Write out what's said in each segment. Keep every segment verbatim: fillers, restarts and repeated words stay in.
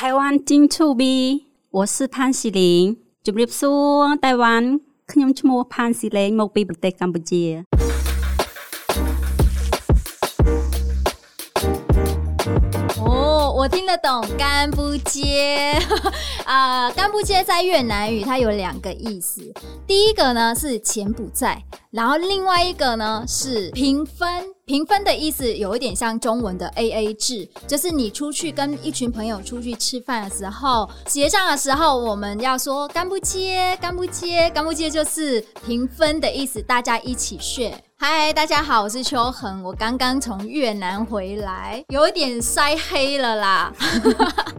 台湾金触笔，我是潘喜玲。จุบสู้台湾，ខ្ញុំឈ្មោះ潘喜玲មកពីប្រទេសកម្ពុជា。哦，我听得懂甘不接啊，甘不接在越南语它有两个意思，第一个呢是柬埔寨，然后另外一个呢是平分。平分的意思有一点像中文的 A A 制，就是你出去跟一群朋友出去吃饭的时候，结账的时候我们要说干不接干不接干不接，就是平分的意思，大家一起share。嗨，大家好，我是秋恒，我刚刚从越南回来，有一点晒黑了啦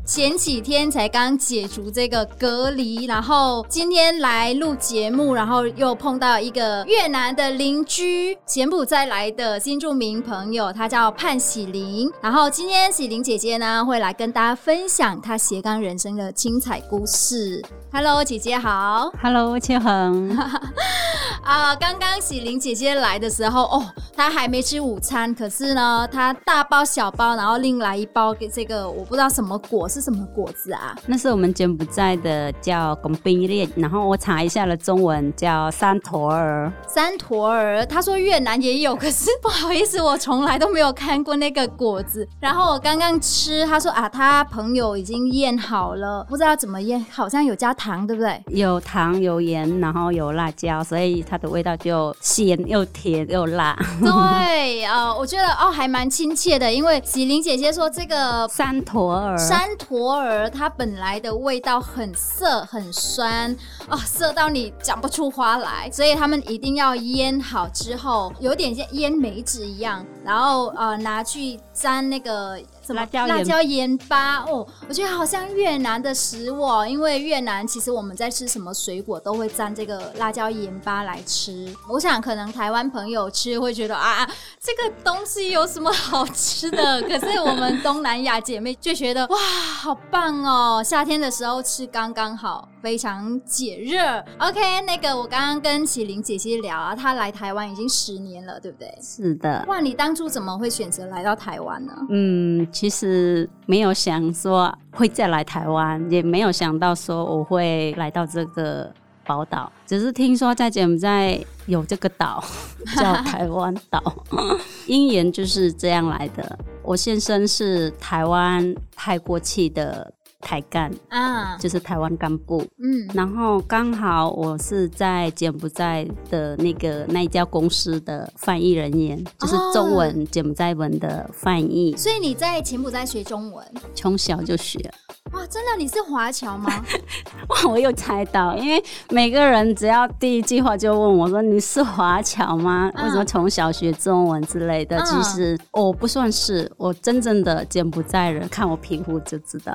前几天才刚解除这个隔离，然后今天来录节目，然后又碰到一个越南的邻居，柬埔寨来的新住民名朋友，她叫潘喜玲。然后今天喜玲姐姐呢会来跟大家分享她斜杠人生的精彩故事。Hello， 姐姐好。Hello， 秋恒。啊，刚刚喜玲姐姐来的时候，哦，她还没吃午餐，可是呢，她大包小包，然后另来一包这个我不知道什么果是什么果子啊？那是我们柬埔寨的叫贡冰列，然后我查一下了，中文叫三坨儿。三坨儿，她说越南也有，可是不好意思。其实我从来都没有看过那个果子，然后我刚刚吃，他说啊，他朋友已经腌好了，不知道怎么腌，好像有加糖，对不对？有糖有盐，然后有辣椒，所以它的味道就咸又甜又辣。对，呃，我觉得哦还蛮亲切的，因为喜玲姐姐说这个山陀儿，山陀儿它本来的味道很涩很酸哦，涩到你讲不出话来，所以他们一定要腌好之后，有点像腌梅子一样。然后呃，拿去沾那个什么辣椒盐巴哦，我觉得好像越南的食物哦，因为越南其实我们在吃什么水果都会沾这个辣椒盐巴来吃。我想可能台湾朋友吃会觉得啊，这个东西有什么好吃的？可是我们东南亚姐妹就觉得哇，好棒哦！夏天的时候吃刚刚好，非常解热。OK， 那个我刚刚跟喜玲姐姐聊啊，她来台湾已经十年了，对不对？是的。哇，你当初怎么会选择来到台湾呢？嗯。其实没有想说会再来台湾，也没有想到说我会来到这个宝岛，只是听说在柬埔寨有这个岛叫台湾岛因缘就是这样来的。我先生是台湾派过去的台干啊，就是台湾干部，嗯，然后刚好我是在柬埔寨的那个那一家公司的翻译人员，哦，就是中文柬埔寨文的翻译。所以你在柬埔寨学中文？从小就学。哇，真的你是华侨吗？哇，我又猜到，因为每个人只要第一句话就问我说你是华侨吗？嗯，为什么从小学中文之类的？嗯，其实我不算是，我真正的柬埔寨人，看我皮肤就知道。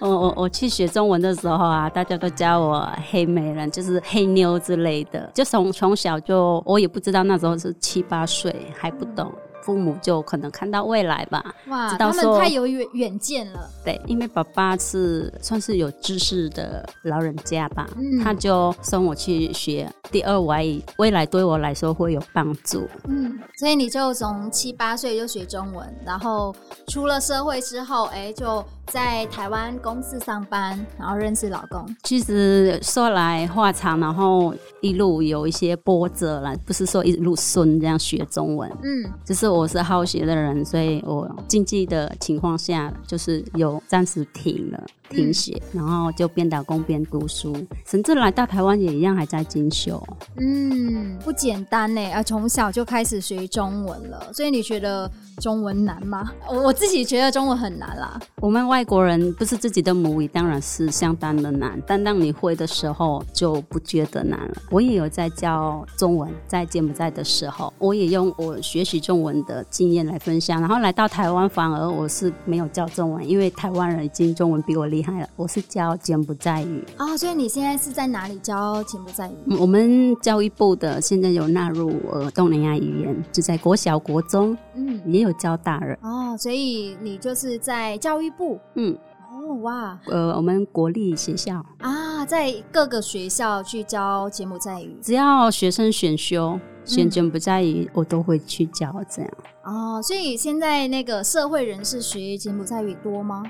我我我去学中文的时候啊，大家都叫我黑美人，就是黑妞之类的。就从从小就，我也不知道那时候是七八岁，还不懂。父母就可能看到未来吧，哇，知道他们太有远见了。对，因为爸爸是算是有知识的老人家吧，嗯，他就送我去学第二外语，未来对我来说会有帮助。嗯，所以你就从七八岁就学中文，然后出了社会之后，哎，就在台湾公司上班，然后认识老公。其实说来话长，然后一路有一些波折啦，不是说一路顺这样学中文，嗯，就是。我是好学的人，所以我经济的情况下就是有暂时停了停学，嗯，然后就边打工边读书，甚至来到台湾也一样还在进修。嗯，不简单耶，啊，从小就开始学中文了。所以你觉得中文难吗？我自己觉得中文很难啦。我们外国人不是自己的母语，当然是相当的难，但当你会的时候就不觉得难了。我也有在教中文，在柬埔寨的时候，我也用我学习中文的经验来分享。然后来到台湾，反而我是没有教中文，因为台湾人已经中文比我厉害了。我是教柬埔寨语。哦，所以你现在是在哪里教柬埔寨语？嗯，我们教育部的现在有纳入呃东南亚语言，就在国小国中，嗯，也有教大人。哦，所以你就是在教育部。嗯。哦哇，呃，我们国立学校啊，在各个学校去教柬埔寨语，只要学生选修选柬埔寨语，嗯，我都会去教这样。哦，所以现在那个社会人士学柬埔寨语多吗？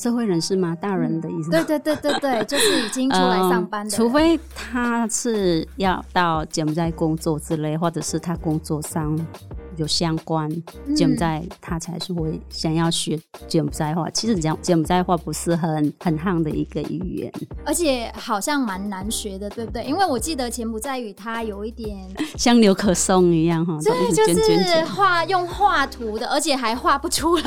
社会人士吗？大人的意思吗？对对对对对，就是已经出来上班的、嗯、除非他是要到柬埔寨工作之类，或者是他工作上有相关柬埔寨，他才是会想要学柬埔寨话。其实讲柬埔寨话不是很很夯的一个语言，而且好像蛮难学的，对不对？因为我记得柬埔寨语它有一点像牛可松一样，所以就是画用画图的，而且还画不出来。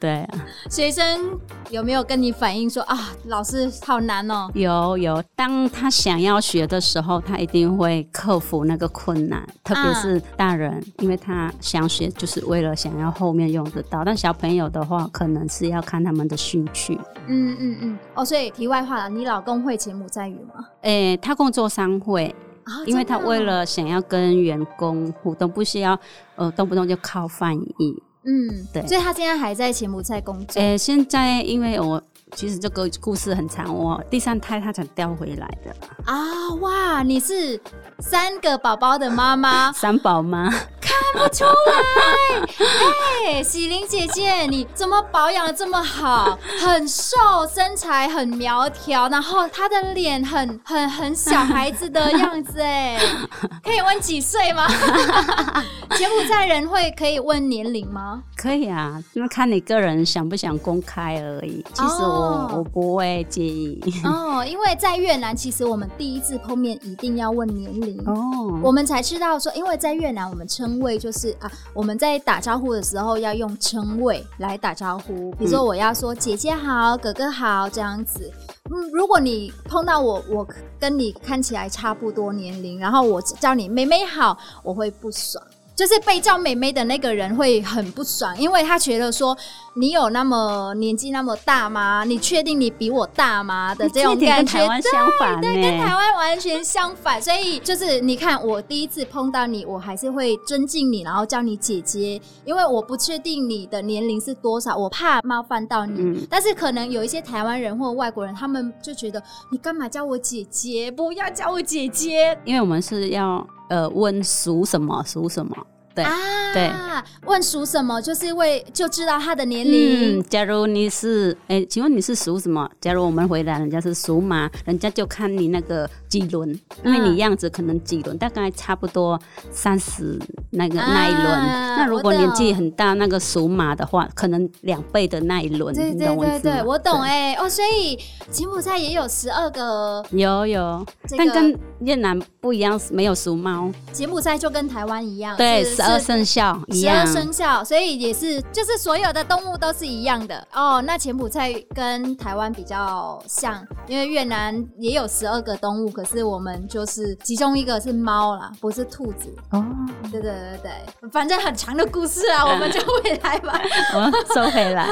对啊，学生有没有跟你反映说啊，老师好难哦？有有，当他想要学的时候，他一定会克服那个困难，特别是大人。人，因为他想学就是为了想要后面用得到，但小朋友的话可能是要看他们的兴趣。嗯嗯嗯，哦，所以题外话了，你老公会柬埔寨语吗？诶、欸，他工作上会、哦，因为他为了想要跟员工互动，不需要呃动不动就靠翻译。嗯，对，所以他现在还在柬埔寨工作。诶、欸，现在因为我。其实这个故事很长哦，第三胎他才调回来的啊！哇，你是三个宝宝的妈妈，三宝妈，看不出来。哎、欸，喜玲姐姐，你怎么保养的这么好？很瘦，身材很苗条，然后她的脸很很很小孩子的样子哎，可以问几岁吗？柬埔寨人会可以问年龄吗？可以啊，那看你个人想不想公开而已。其实我。哦、我不会介意哦，因为在越南其实我们第一次碰面一定要问年龄哦，我们才知道说，因为在越南我们称谓就是啊，我们在打招呼的时候要用称谓来打招呼，比如说我要说姐姐好、哥哥好这样子。嗯，如果你碰到我，我跟你看起来差不多年龄，然后我叫你妹妹好，我会不爽。就是被叫妹妹的那个人会很不爽，因为他觉得说你有那么年纪那么大吗？你确定你比我大吗的这种感觉，跟台湾相反，对，跟台湾完全相反。所以就是你看，我第一次碰到你，我还是会尊敬你，然后叫你姐姐，因为我不确定你的年龄是多少，我怕冒犯到你。嗯、但是可能有一些台湾人或外国人，他们就觉得你干嘛叫我姐姐？不要叫我姐姐，因为我们是要。呃，问属什么属什么，对、啊、对，问属什么就是为就知道他的年龄、嗯、假如你是哎，请问你是属什么，假如我们回答人家是属马，人家就看你那个几轮、嗯、因为你样子可能几轮大概差不多三十那个、啊、那一轮，那如果年纪很大那个属马的话可能两倍的那一轮，对对对对，我懂哎、欸、哦，所以柬埔寨也有十二个，有有、这个、但跟越南不一样，没有属猫，柬埔寨就跟台湾一样，对，十二生肖一样，十二生肖，所以也是就是所有的动物都是一样的哦。那柬埔寨跟台湾比较像，因为越南也有十二个动物，可是我们就是其中一个是猫啦，不是兔子哦。对对对对，反正很长的故事啊，我们就回来吧，我们收回来。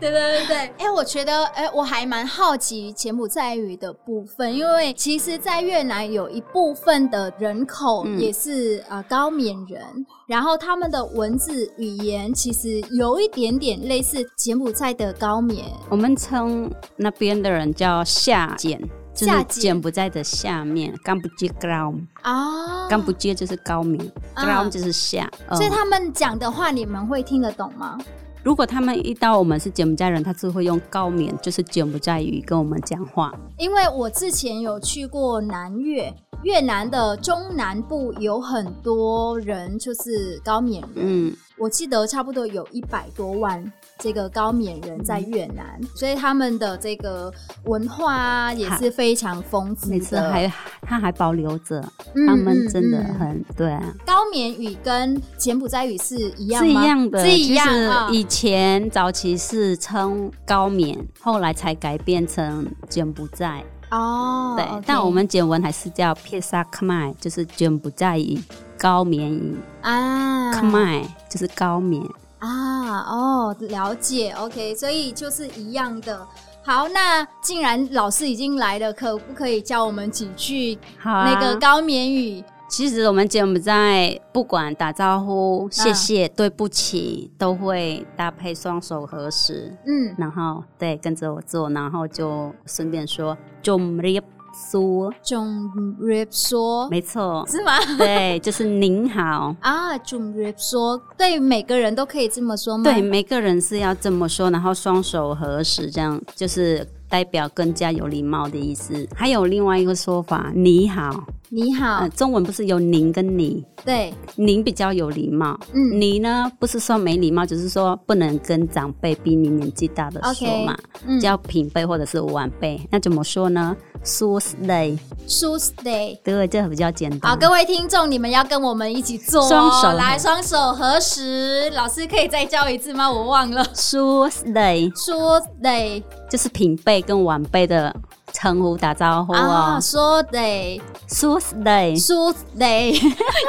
对对对对，哎、欸，我觉得哎、欸，我还蛮好奇柬埔寨语的部分，因为其实，在越南有一部分的人口也是、嗯呃、高棉人。然后他们的文字语言其实有一点点类似柬埔寨的高棉，我们称那边的人叫下柬，就是柬埔寨的下面，甘不接 ground 啊，甘不接就是高棉 ，ground、啊、就是下、嗯，所以他们讲的话你们会听得懂吗？如果他们一到我们是柬埔寨人，他是会用高棉，就是柬埔寨语跟我们讲话。因为我之前有去过南越，越南的中南部有很多人就是高棉人，嗯，我记得差不多有一百多万这个高棉人在越南，嗯、所以他们的这个文化、啊、也是非常丰富的，每次还他还保留着、嗯，他们真的很、嗯嗯、对、啊。高棉语跟柬埔寨语是一样吗？是一样的，是一样啊。以前早期是称高棉，后来才改变成柬埔寨。哦、oh, ，对， okay. 但我们柬文还是叫 Pisa Khmer， 就是柬埔寨语高棉语啊 ，Khmer 就是高棉啊，哦，了解 ，OK， 所以就是一样的。好，那既然老师已经来了，可不可以教我们几句那个高棉语？其实我们柬埔寨不管打招呼、谢谢、啊、对不起，都会搭配双手合十，嗯，然后对跟着我做，然后就顺便说 Jumri 说 Jumri 说，没错，是吗？对，就是您好啊 Jumri 说，对，每个人都可以这么说吗？对，每个人是要这么说，然后双手合十，这样就是代表更加有礼貌的意思。还有另外一个说法，你好你好、呃、中文不是有您跟你，对，您比较有礼貌、嗯、你呢不是说没礼貌，就是说不能跟长辈比你年纪大的说嘛、okay, 嗯、叫平辈或者是晚辈。那怎么说呢？ sus day sus day， 对，这比较简单。好，各位听众，你们要跟我们一起做双手来双手合十。老师可以再教一次吗？我忘了。 sus day sus day 就是平辈跟晚辈的称呼打招呼啊，说得 sus day sus day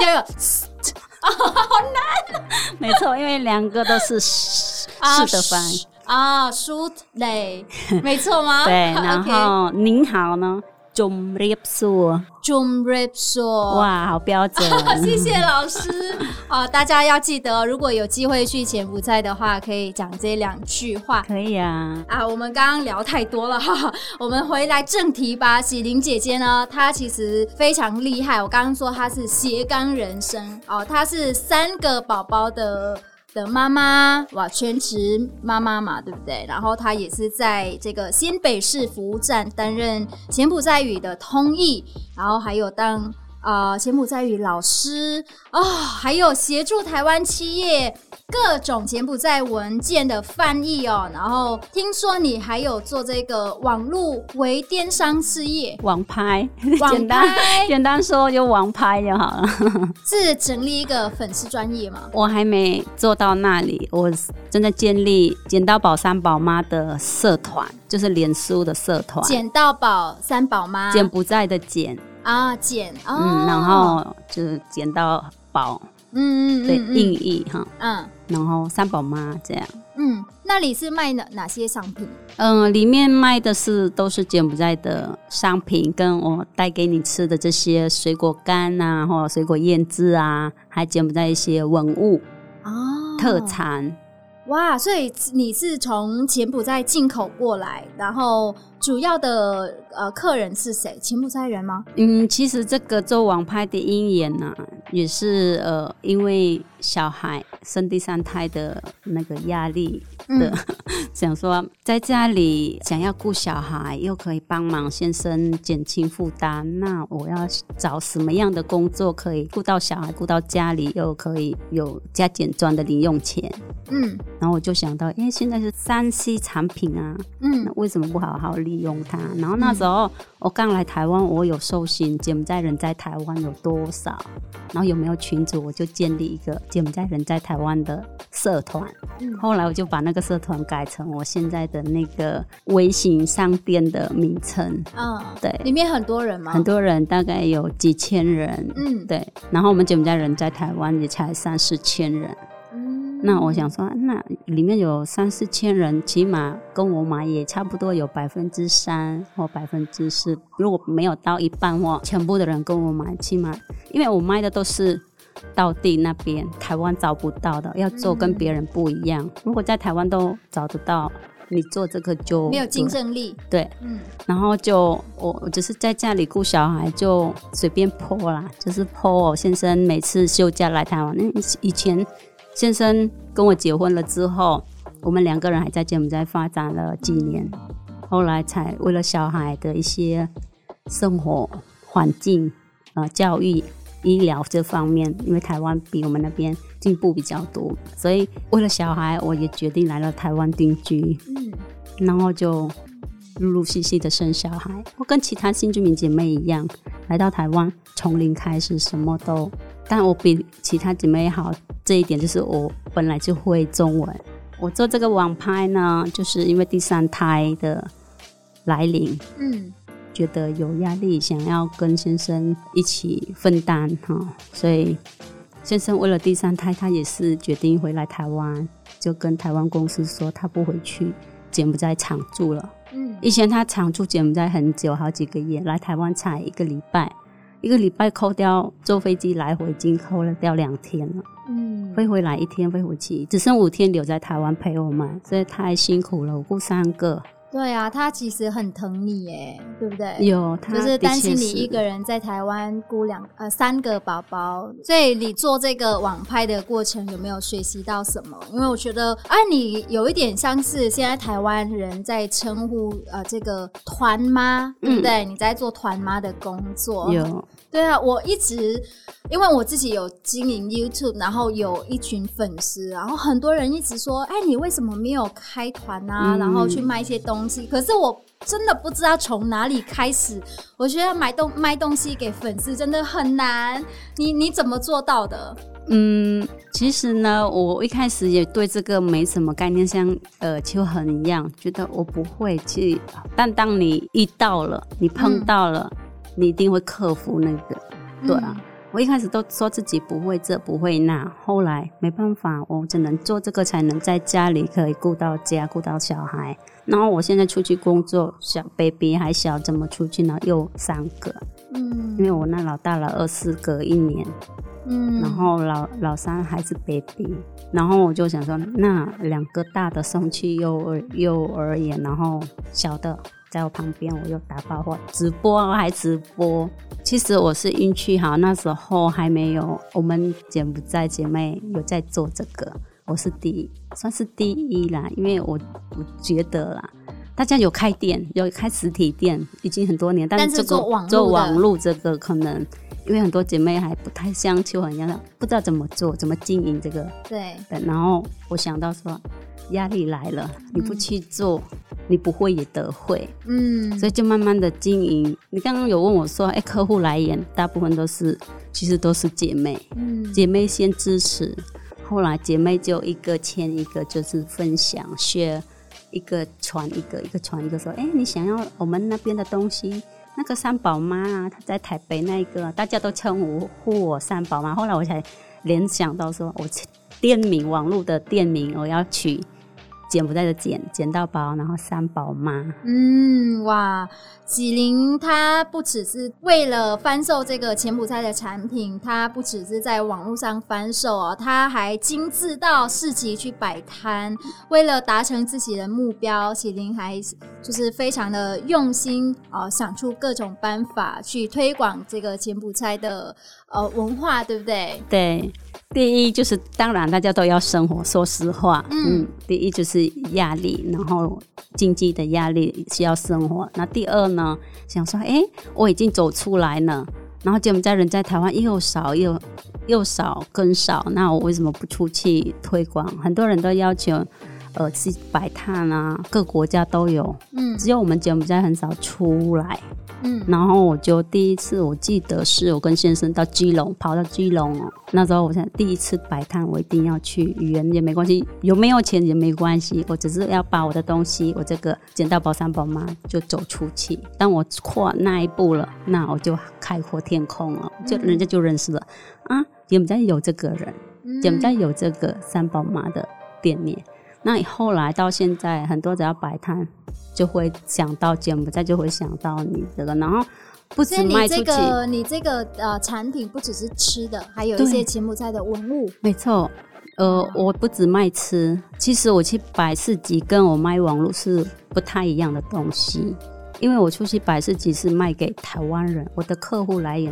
要有好难，没错，因为两个都是是的发音啊 ，sus day 没错吗？对，然后您好呢 ，Jumri Bli Jumri Bli， 哇，好标准，谢谢老师。好，大家要记得，如果有机会去柬埔寨的话，可以讲这两句话。可以啊，啊，我们刚刚聊太多了，哈哈，我们回来正题吧。喜玲姐姐呢，她其实非常厉害。我刚刚说她是斜杠人生哦，她是三个宝宝的。的妈妈，哇，全职妈妈嘛，对不对？然后她也是在这个新北市服务站担任柬埔寨语的通译，然后还有当呃柬埔寨语老师哦，还有协助台湾企业各种柬埔寨文件的翻译哦。然后听说你还有做这个网络微电商事业，网拍，网拍简单简单说就网拍就好了。是成立一个粉丝专业吗？我还没做到那里，我正在建立捡到宝三宝妈的社团，就是脸书的社团。捡到宝三宝妈，柬埔寨的柬啊捡、哦、嗯，然后就是捡到宝。嗯, 嗯, 嗯, 嗯对，印意哈，嗯，然后三宝妈这样。嗯，那里是卖哪哪些商品？嗯、呃，里面卖的是都是柬埔寨的商品，跟我带给你吃的这些水果干啊，或水果腌制啊，还柬埔寨一些文物哦，特产。哇，所以你是从柬埔寨进口过来，然后主要的呃客人是谁？柬埔寨人吗？嗯，其实这个做网拍的因缘呢、啊，也是呃因为小孩生第三胎的那个压力的，嗯、想说在家里想要顾小孩，又可以帮忙先生减轻负担，那我要找什么样的工作可以顾到小孩，顾到家里，又可以有加减赚的零用钱？嗯，然后我就想到，哎、欸，现在是 三 C 产品啊，嗯，那为什么不好好利用？利用它。然后那时候、嗯、我刚来台湾，我有搜寻柬埔寨人在台湾有多少，然后有没有群组，我就建立一个柬埔寨人在台湾的社团、嗯、后来我就把那个社团改成我现在的那个微型商店的名称、哦、对，里面很多人吗？很多人，大概有几千人、嗯、对，然后我们柬埔寨人在台湾也才三四千人。那我想说，那里面有三四千人，起码跟我买也差不多有百分之三或百分之四，如果没有到一半或全部的人跟我买，起码因为我卖的都是道地那边台湾找不到的，要做跟别人不一样、嗯、如果在台湾都找得到，你做这个就没有竞争力。对，嗯，然后就我我就是在家里顾小孩，就随便po啦，就是po我先生每次休假来台湾，以前先生跟我结婚了之后，我们两个人还在柬埔寨发展了几年，后来才为了小孩的一些生活环境、呃、教育、医疗这方面，因为台湾比我们那边进步比较多，所以为了小孩，我也决定来了台湾定居。嗯，然后就陆陆续续的生小孩。我跟其他新居民姐妹一样，来到台湾从零开始，什么都。但我比其他姐妹好，这一点就是我本来就会中文。我做这个网拍呢，就是因为第三胎的来临，嗯，觉得有压力，想要跟先生一起分担哈、哦，所以先生为了第三胎，他也是决定回来台湾，就跟台湾公司说他不回去柬埔寨常住了。嗯，以前他常住柬埔寨很久，好几个月，来台湾才一个礼拜。一个礼拜扣掉，坐飞机来回已经扣了掉两天了，嗯，飞回来一天，飞回去，只剩五天留在台湾陪我们，所以太辛苦了。我雇三个对啊，他其实很疼你耶，对不对？有，他就是担心你一个人在台湾顾两呃三个宝宝，所以你做这个网拍的过程有没有学习到什么？因为我觉得啊，你有一点像是现在台湾人在称呼呃这个团妈，对不对？嗯、你在做团妈的工作。有。对啊，我一直因为我自己有经营 YouTube， 然后有一群粉丝，然后很多人一直说，哎，你为什么没有开团啊？嗯、然后去卖一些东西。可是我真的不知道从哪里开始。我觉得买东卖东西给粉丝真的很难。你你怎么做到的？嗯，其实呢，我一开始也对这个没什么概念，像呃秋恒一样，觉得我不会去。但当你遇到了，你碰到了。嗯，你一定会克服那个，对啊、嗯、我一开始都说自己不会这不会那，后来没办法，我只能做这个才能在家里可以顾到家顾到小孩，然后我现在出去工作，小 baby 还小怎么出去呢，又三个，嗯，因为我那老大老二事隔一年，嗯，然后老老三还是 baby， 然后我就想说那两个大的送去幼儿幼儿园，然后小的在我旁边，我又打包货，直播还直播。其实我是运气好，那时候还没有我们柬埔寨姐妹有在做这个，我是第一，算是第一啦。因为我我觉得啦，大家有开店，有开实体店已经很多年，但是、这个、做网做网路这个可能，因为很多姐妹还不太像秋恒一样，不知道怎么做，怎么经营这个。对。然后我想到说，压力来了，你不去做。嗯，你不会也得会，嗯，所以就慢慢的经营。你刚刚有问我说，哎、欸，客户来源大部分都是，其实都是姐妹，嗯，姐妹先支持，后来姐妹就一个签一个，就是分享 share， 一个传一个，一个传一个说，哎、欸，你想要我们那边的东西，那个三宝妈啊，她在台北那一个，大家都称呼我三宝妈。后来我才联想到说，我店名网络的店名我要取。柬埔寨的柬，柬到宝，然后三宝妈。嗯，哇，喜玲她不只是为了贩售这个柬埔寨的产品，她不只是在网络上贩售哦，她还亲自到市集去摆摊。为了达成自己的目标，喜玲还就是非常的用心哦，想出各种办法去推广这个柬埔寨的呃文化，对不对？对。第一就是当然大家都要生活，说实话， 嗯, 嗯，第一就是压力，然后经济的压力需要生活。那第二呢，想说哎，我已经走出来了，然后柬埔寨人在台湾又少又又少更少，那我为什么不出去推广？很多人都要求呃去摆摊啊，各国家都有，嗯，只有我们柬埔寨很少出来。嗯，然后我就第一次，我记得是我跟先生到基隆，跑到基隆哦。那时候我想第一次摆摊，我一定要去，远也没关系，有没有钱也没关系，我只是要把我的东西，我这个捡到宝三宝妈就走出去。当我跨那一步了，那我就开阔天空了，就人家就认识了、嗯、啊，柬埔寨有这个人，柬埔寨有这个三宝妈的店面。那后来到现在，很多只要摆摊就会想到柬埔寨，就会想到你这个，然后不止卖出去。你这个你这个呃产品不只是吃的，还有一些柬埔寨的文物。没错，呃，我不止卖吃，其实我去摆市集跟我卖网络是不太一样的东西，因为我出去摆市集是卖给台湾人，我的客户来源。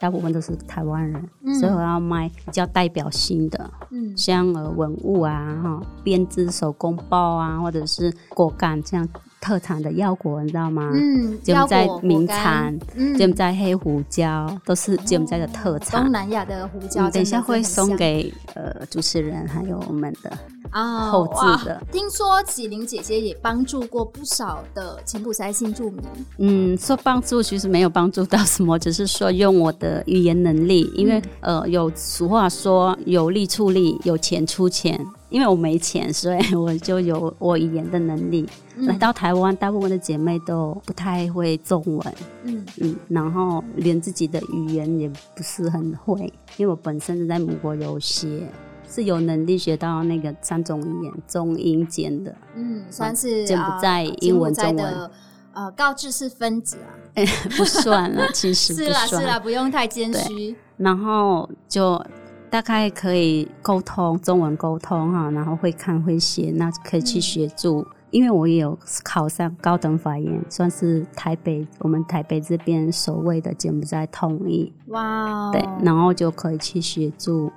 大部分都是台湾人、嗯、所以我要卖比较代表性的、嗯、像文物啊，编织手工包啊，或者是果干，像特产的腰果你知道吗？嗯，柬埔寨名产，柬埔寨黑胡椒都是柬埔寨的特产、哦、东南亚的胡椒、嗯、等一下会送给、呃、主持人还有我们的后置的、哦、听说喜玲姐姐也帮助过不少的柬埔寨新住民。嗯，说帮助其实没有帮助到什么，只是说用我的语言能力，因为、嗯、呃，有俗话说有力出力，有钱出钱，因为我没钱，所以我就有我语言的能力、嗯、来到台湾，大部分的姐妹都不太会中文， 嗯, 嗯然后连自己的语言也不是很会，因为我本身是在母国游学，是有能力学到那个三种语言中英间的，嗯，算是柬埔寨英文中文呃高知识分子啊不算了，其实不算是啦是啦，不用太谦虚，然后就大概可以沟通，中文沟通哈，然后会看会写，那可以去协助因为我也有考上高等法院，算是台北我们台北这边所谓的柬埔寨统一。哇、wow. 对，然后就可以去协助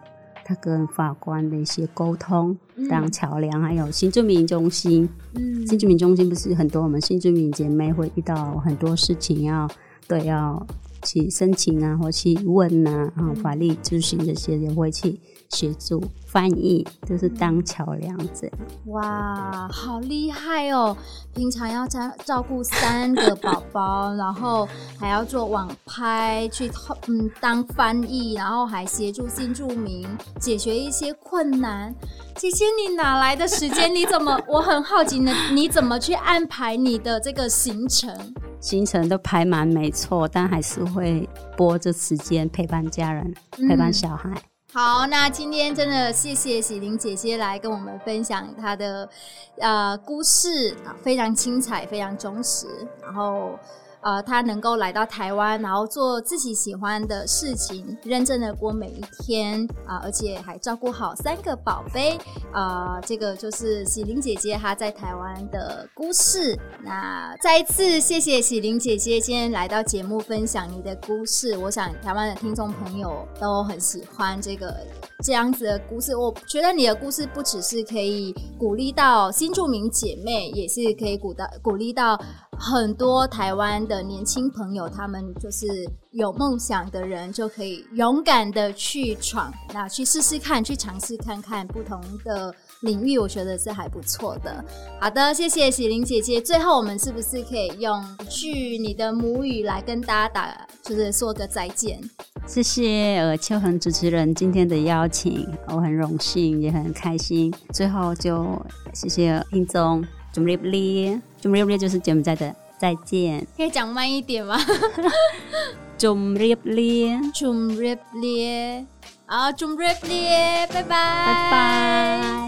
他跟法官的一些沟通、嗯、当桥梁，还有新住民中心、嗯、新住民中心不是很多我们新住民姐妹会遇到很多事情要对要去申请啊，或去问啊、嗯、法律咨询这些人会去协助翻译，就是当桥梁这样。哇，好厉害哦！平常要照顾三个宝宝，然后还要做网拍，去、嗯、当翻译，然后还协助新住民解决一些困难。姐姐，你哪来的时间？你怎么？我很好奇呢，你怎么去安排你的这个行程？行程都排满没错，但还是会拨这时间陪伴家人、嗯、陪伴小孩。好，那今天真的谢谢喜玲姐姐来跟我们分享她的呃故事，非常精彩，非常忠实，然后呃她能够来到台湾，然后做自己喜欢的事情，认真的过每一天啊、呃、而且还照顾好三个宝贝啊、呃、这个就是喜玲姐姐她在台湾的故事。那再一次谢谢喜玲姐姐今天来到节目分享你的故事，我想台湾的听众朋友都很喜欢这个这样子的故事。我觉得你的故事不只是可以鼓励到新住民姐妹，也是可以鼓到鼓励到很多台湾的年轻朋友，他们就是有梦想的人就可以勇敢的去闯，那去试试看，去尝试看看不同的领域，我觉得是还不错的。好的，谢谢喜玲姐姐。最后我们是不是可以用一句你的母语来跟大家打就是说个再见？谢谢呃秋恒主持人今天的邀请，我很荣幸也很开心。最后就谢谢听众 Jumri Bli， Jumri Bli 就是柬埔寨的再见。可以讲慢一点吗？ Jumri Bli， Jumri Bli， 好， Jumri Bli， 拜拜拜拜。